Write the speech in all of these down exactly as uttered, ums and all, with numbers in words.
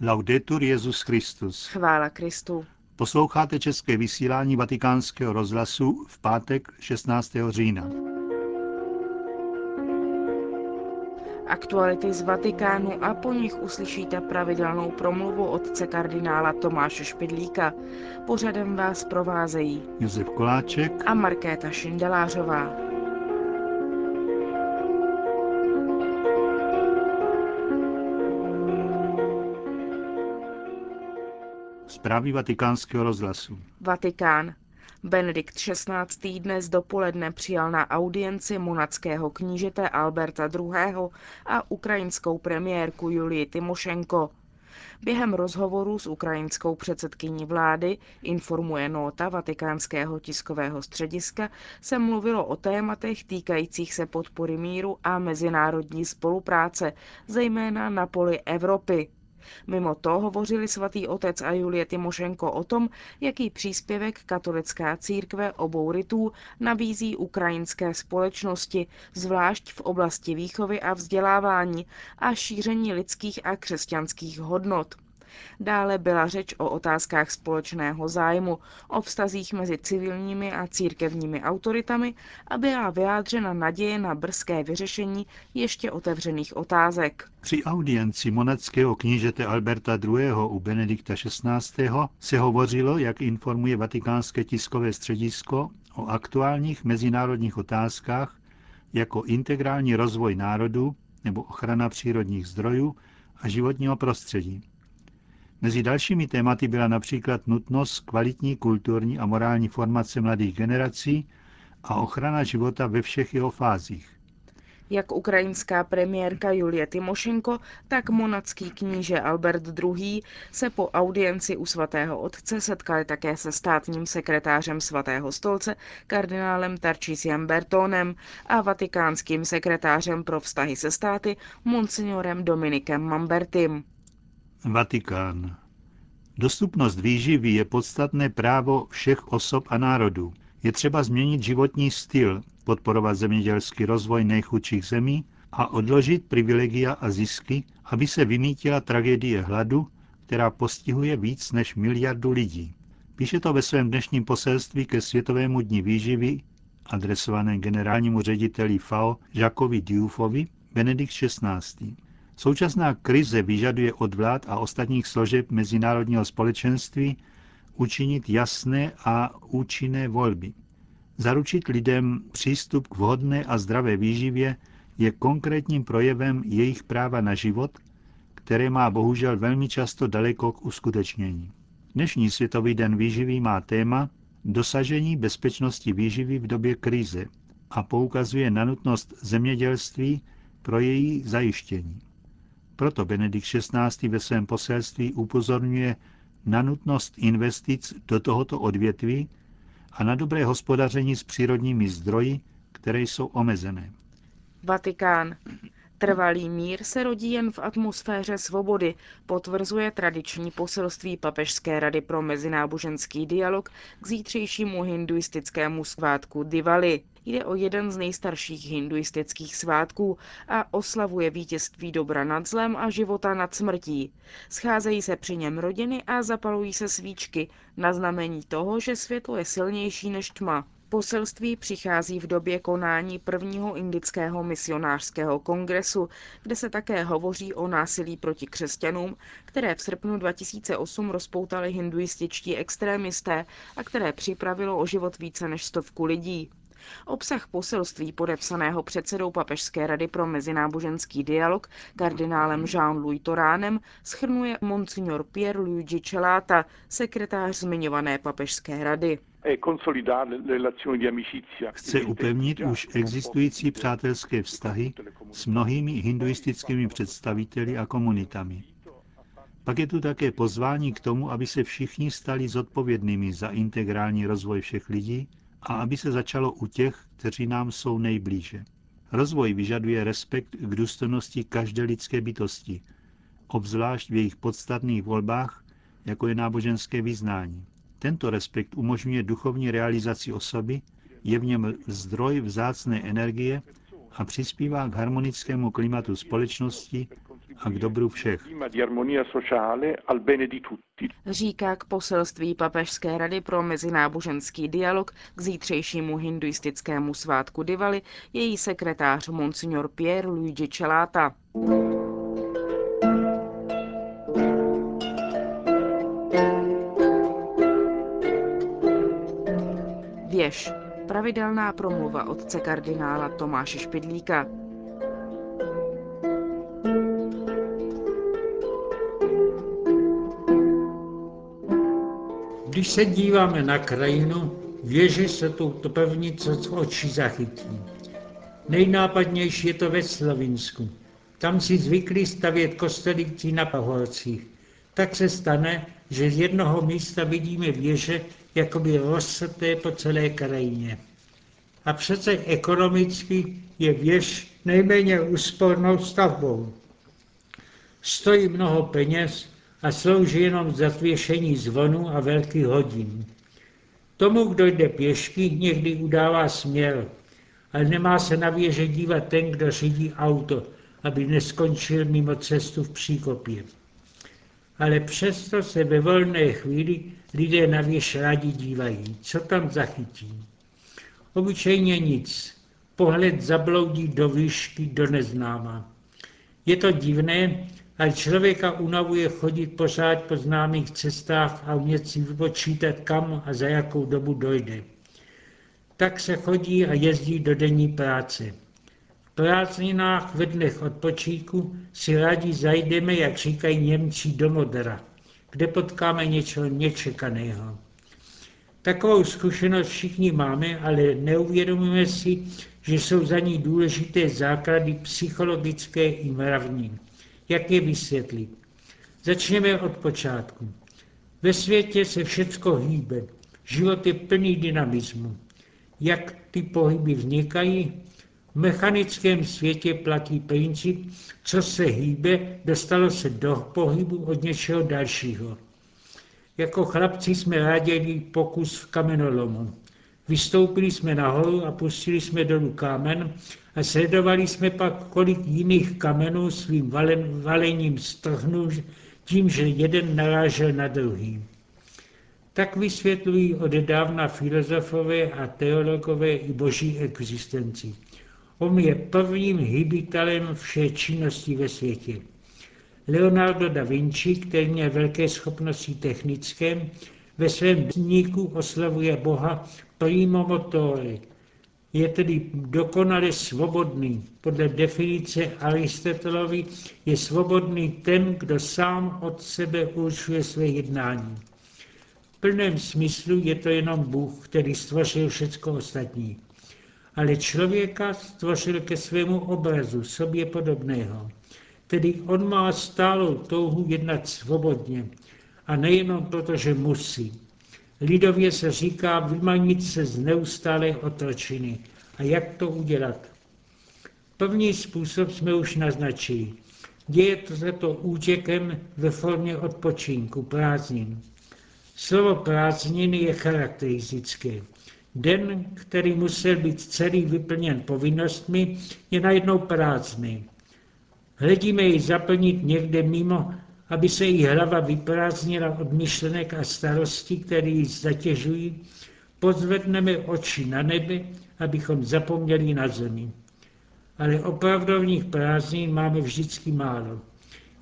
Laudetur Jesus Christus. Chvála Kristu. Posloucháte české vysílání Vatikánského rozhlasu v pátek šestnáctého října. Aktuality z Vatikánu a po nich uslyšíte pravidelnou promluvu otce kardinála Tomáše Špidlíka. Pořadem vás provázejí Josef Koláček a Markéta Šindelářová. Zprávy Vatikánského rozhlasu. Vatikán. Benedikt šestnáctý. Dnes dopoledne přijal na audienci monackého knížete Alberta druhého. a ukrajinskou premiérku Julii Tymošenko. Během rozhovoru s ukrajinskou předsedkyní vlády, informuje nóta Vatikánského tiskového střediska, se mluvilo o tématech týkajících se podpory míru a mezinárodní spolupráce, zejména na poli Evropy. Mimo to hovořili svatý otec a Julie Tymošenko o tom, jaký příspěvek katolická církve obou rytů nabízí ukrajinské společnosti, zvlášť v oblasti výchovy a vzdělávání a šíření lidských a křesťanských hodnot. Dále byla řeč o otázkách společného zájmu, o vztazích mezi civilními a církevními autoritami a byla vyjádřena naděje na brzké vyřešení ještě otevřených otázek. Při audienci monackého knížete Alberta druhého. u Benedikta šestnáctého. se hovořilo, jak informuje Vatikánské tiskové středisko, o aktuálních mezinárodních otázkách jako integrální rozvoj národů nebo ochrana přírodních zdrojů a životního prostředí. Mezi dalšími tématy byla například nutnost kvalitní kulturní a morální formace mladých generací a ochrana života ve všech jeho fázích. Jak ukrajinská premiérka Julie Tymošenko, tak monacký kníže Albert druhý. se po audienci u svatého otce setkali také se státním sekretářem svatého stolce kardinálem Tarčisiem Bertonem a vatikánským sekretářem pro vztahy se státy monsignorem Dominikem Mambertim. Vatikán. Dostupnost výživy je podstatné právo všech osob a národů. Je třeba změnit životní styl, podporovat zemědělský rozvoj nejchudších zemí a odložit privilegia a zisky, aby se vymýtila tragédie hladu, která postihuje víc než miliardu lidí. Píše to ve svém dnešním poselství ke Světovému dni výživy, adresovaném generálnímu řediteli F A O Žákovi Diufovi, Benedikt šestnáctý. Současná krize vyžaduje od vlád a ostatních složek mezinárodního společenství učinit jasné a účinné volby. Zaručit lidem přístup k vhodné a zdravé výživě je konkrétním projevem jejich práva na život, které má bohužel velmi často daleko k uskutečnění. Dnešní Světový den výživy má téma dosažení bezpečnosti výživy v době krize a poukazuje na nutnost zemědělství pro její zajištění. Proto Benedikt šestnáctý. ve svém poselství upozorňuje na nutnost investic do tohoto odvětví a na dobré hospodaření s přírodními zdroji, které jsou omezené. Vatikán. Trvalý mír se rodí jen v atmosféře svobody, potvrzuje tradiční poselství Papežské rady pro mezináboženský dialog k zítřejšímu hinduistickému svátku Diwali. Jde o jeden z nejstarších hinduistických svátků a oslavuje vítězství dobra nad zlem a života nad smrtí. Scházejí se při něm rodiny a zapalují se svíčky na znamení toho, že světlo je silnější než tma. Poselství přichází v době konání prvního indického misionářského kongresu, kde se také hovoří o násilí proti křesťanům, které v srpnu dva tisíce osm rozpoutali hinduističtí extrémisté a které připravilo o život více než stovku lidí. Obsah poselství podepsaného předsedou Papežské rady pro mezináboženský dialog kardinálem Jean-Louis Toránem shrnuje monsignor Pier Luigi Celata, sekretář zmiňované Papežské rady. Chce upevnit už existující přátelské vztahy s mnohými hinduistickými představiteli a komunitami. Pak je tu také pozvání k tomu, aby se všichni stali zodpovědnými za integrální rozvoj všech lidí a aby se začalo u těch, kteří nám jsou nejblíže. Rozvoj vyžaduje respekt k důstojnosti každé lidské bytosti, obzvlášť v jejich podstatných volbách, jako je náboženské vyznání. Tento respekt umožňuje duchovní realizaci osoby, je v něm zdroj vzácné energie a přispívá k harmonickému klimatu společnosti a k dobru všech, říká k poselství Papežské rady pro mezináboženský dialog k zítřejšímu hinduistickému svátku Diwali její sekretář monsignor Pier Luigi Celata. Věž. Pravidelná promluva otce kardinála Tomáše Špidlíka. Když se díváme na krajinu, věže se touto pevnice v oči zachytí. Nejnápadnější je to ve Slovinsku. Tam si zvykli stavět kostelíky na pahorcích. Tak se stane, že z jednoho místa vidíme věže jakoby rozseté po celé krajině. A přece ekonomicky je věž nejméně úspornou stavbou. Stojí mnoho peněz a slouží jenom zatvěšení zvonů a velkých hodin. Tomu, kdo jde pěšky, někdy udává směr, ale nemá se na věže dívat ten, kdo řídí auto, aby neskončil mimo cestu v příkopě. Ale přesto se ve volné chvíli lidé na věž rádi dívají. Co tam zachytí? Obyčejně nic. Pohled zabloudí do výšky, do neznáma. Je to divné, ale člověka unavuje chodit pořád po známých cestách a umět si vypočítat, kam a za jakou dobu dojde. Tak se chodí a jezdí do denní práce. V prázdninách ve dnech odpočinku si rádi zajdeme, jak říkají Němci, do modra, kde potkáme něčeho nečekaného. Takovou zkušenost všichni máme, ale neuvědomujeme si, že jsou za ní důležité základy psychologické i mravní. Jak je vysvětlit? Začněme od počátku. Ve světě se všecko hýbe. Život je plný dynamismu. Jak ty pohyby vznikají? V mechanickém světě platí princip, co se hýbe, dostalo se do pohybu od něčeho dalšího. Jako chlapci jsme ráděli pokus v kamenolomu. Vystoupili jsme nahoru a pustili jsme dolů kámen a sledovali jsme pak, kolik jiných kamenů svým valen, valením strhnul tím, že jeden narážel na druhý. Tak vysvětlují odedávna filozofové a teologové i boží existenci. On je prvním hybitelem vše činnosti ve světě. Leonardo da Vinci, který měl velké schopnosti technické, ve svém vzniku oslavuje Boha primo motore. Je tedy dokonale svobodný. Podle definice Aristotelovi je svobodný ten, kdo sám od sebe určuje své jednání. V plném smyslu je to jenom Bůh, který stvořil všecko ostatní. Ale člověka stvořil ke svému obrazu, sobě podobného. Tedy on má stálou touhu jednat svobodně. A nejenom proto, že musí. Lidově se říká vymanit se z neustálé otročiny. A jak to udělat? První způsob jsme už naznačili. Děje to se to útěkem ve formě odpočinku, prázdnin. Slovo prázdniny je charakteristické. Den, který musel být celý vyplněn povinnostmi, je najednou prázdný. Hledíme jej zaplnit někde mimo, aby se jí hlava vyprázdnila od myšlenek a starostí, které ji zatěžují. Pozvedneme oči na nebe, abychom zapomněli na zemi. Ale opravdových prázdnin máme vždycky málo.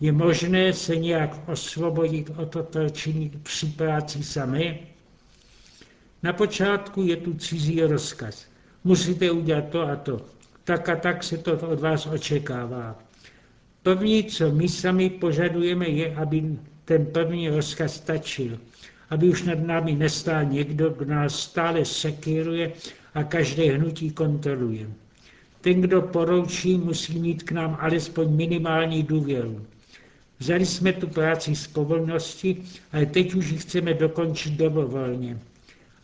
Je možné se nějak osvobodit od otročení při práci samé? Na počátku je tu cizí rozkaz. Musíte udělat to a to. Tak a tak se to od vás očekává. První, co my sami požadujeme, je, aby ten první rozkaz stačil. Aby už nad námi nestál někdo, kdo nás stále sekíruje a každé hnutí kontroluje. Ten, kdo poroučí, musí mít k nám alespoň minimální důvěru. Vzali jsme tu práci z povolnosti, ale teď už ji chceme dokončit dobrovolně.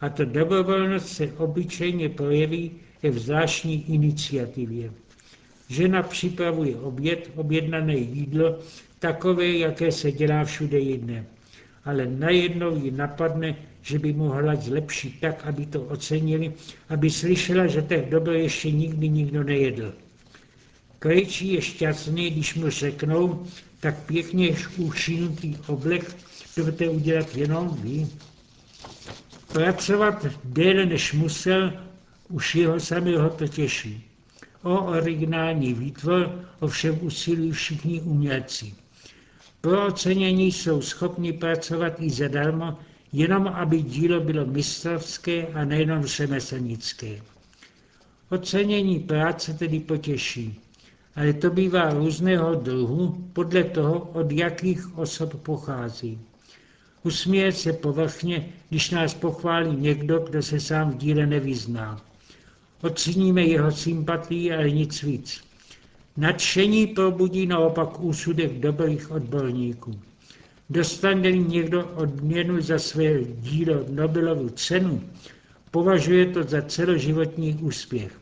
A to dobrovolnost se obyčejně projeví i v zvláštní iniciativě. Žena připravuje oběd, objednané jídlo, takové, jaké se dělá všude jinde. Ale najednou ji napadne, že by mohla zlepšit tak, aby to ocenili, aby slyšela, že tak dobro ještě nikdy nikdo nejedl. Krejčí je šťastný, když mu řeknou, tak pěkně ušinutý oblek, budete udělat jenom vy. Pracovat déle než musel, už jeho samého to těší. O originální výtvor ovšem usilují všichni umělci. Pro ocenění jsou schopni pracovat i zadarmo, jenom aby dílo bylo mistrovské a nejenom řemeslnické. Ocenění práce tedy potěší, ale to bývá různého druhu podle toho, od jakých osob pochází. Usměje se povrchně, když nás pochválí někdo, kdo se sám v díle nevyzná. Oceníme jeho sympatii, ale nic víc. Nadšení probudí naopak úsudek dobrých odborníků. Dostane-li někdo odměnu za své dílo Nobelovu cenu, považuje to za celoživotní úspěch.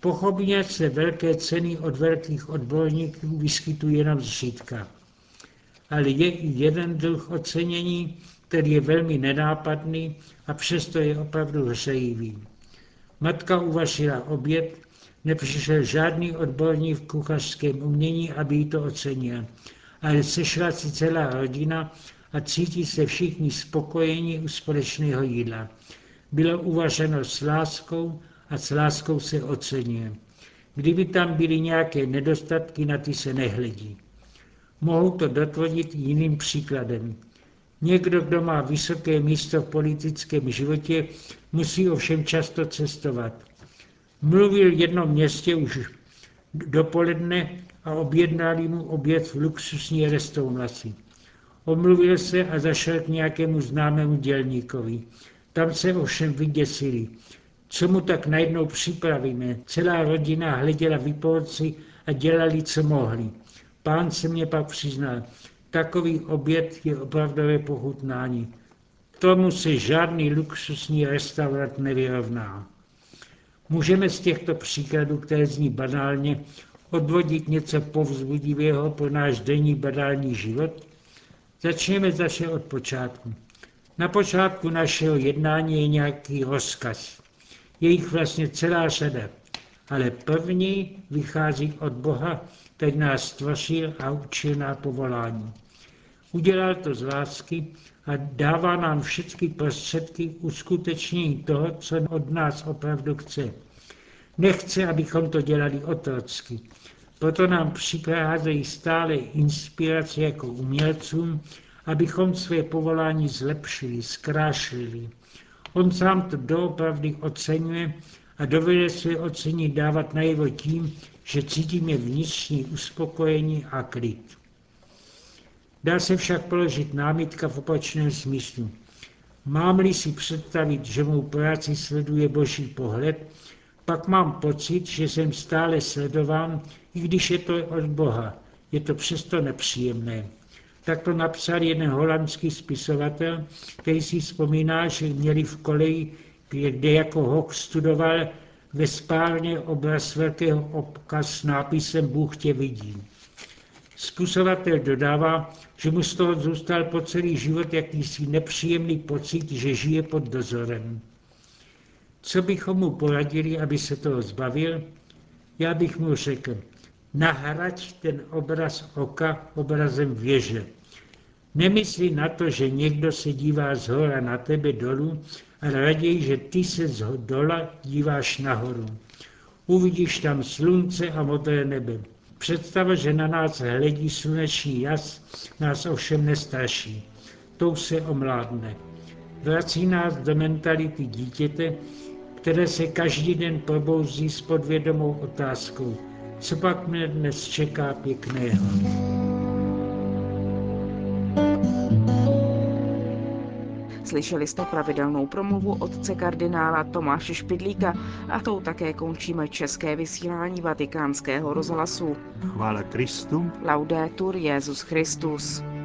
Pochopně se velké ceny od velkých odborníků vyskytují jenom zřídka. Ale je i jeden druh ocenění, který je velmi nenápadný a přesto je opravdu hřejivý. Matka uvařila oběd, nepřišel žádný odborník v kuchařském umění, aby ji to ocenil. Ale sešla si celá rodina a cítí se všichni spokojení u společného jídla. Bylo uvařeno s láskou a s láskou se oceňuje. Kdyby tam byly nějaké nedostatky, na ty se nehledí. Mohu to dotvrdit jiným příkladem. Někdo, kdo má vysoké místo v politickém životě, musí ovšem často cestovat. Mluvil v jednom městě už dopoledne a objednali mu oběd v luxusní restauraci. Omluvil se a zašel k nějakému známému dělníkovi. Tam se ovšem vyděsili. Co mu tak najednou připravíme? Celá rodina hleděla výpovodci a dělali, co mohli. Pán se mě pak přiznal, takový oběd je opravdové pochutnání. Tomu se žádný luxusní restaurant nevyrovná. Můžeme z těchto příkladů, které zní banálně, odvodit něco povzbudivého pro náš denní banální život? Začněme zase od počátku. Na počátku našeho jednání je nějaký rozkaz. Je jich vlastně celá řada, ale první vychází od Boha, který nás stvořil a učil na povolání. Udělal to z lásky a dává nám všechny prostředky uskutečnění toho, co od nás opravdu chce. Nechce, abychom to dělali otrocky. Proto nám přicházejí stále inspirace jako umělcům, abychom své povolání zlepšili, zkrášlili. On sám to doopravdy oceňuje a dovede své ocenění dávat najevo tím, že cítíme vnitřní uspokojení a klid. Dá se však položit námitka v opačném smyslu. Mám-li si představit, že mou práci sleduje boží pohled, pak mám pocit, že jsem stále sledován, i když je to od Boha. Je to přesto nepříjemné. Tak to napsal jeden holandský spisovatel, který si vzpomíná, že měli v koleji, kde jako hok studoval, ve spárně obraz velkého obka s nápisem Bůh tě vidí. Spisovatel dodává, že mu z toho zůstal po celý život jakýsi nepříjemný pocit, že žije pod dozorem. Co bychom mu poradili, aby se toho zbavil? Já bych mu řekl, nahraď ten obraz oka obrazem věže. Nemysli na to, že někdo se dívá zhora na tebe dolů, ale raději, že ty se z dola díváš nahoru. Uvidíš tam slunce a modré nebe. Představa, že na nás hledí sluneční jas, nás ovšem nestraší. Tou se omládne. Vrací nás do mentality dítěte, které se každý den probouzí s podvědomou otázkou. Co pak mě dnes čeká pěkného? Slyšeli jste pravidelnou promluvu otce kardinála Tomáše Špidlíka a tou také končíme české vysílání Vatikánského rozhlasu. Chvála Kristu. Laudetur Jesus Christus.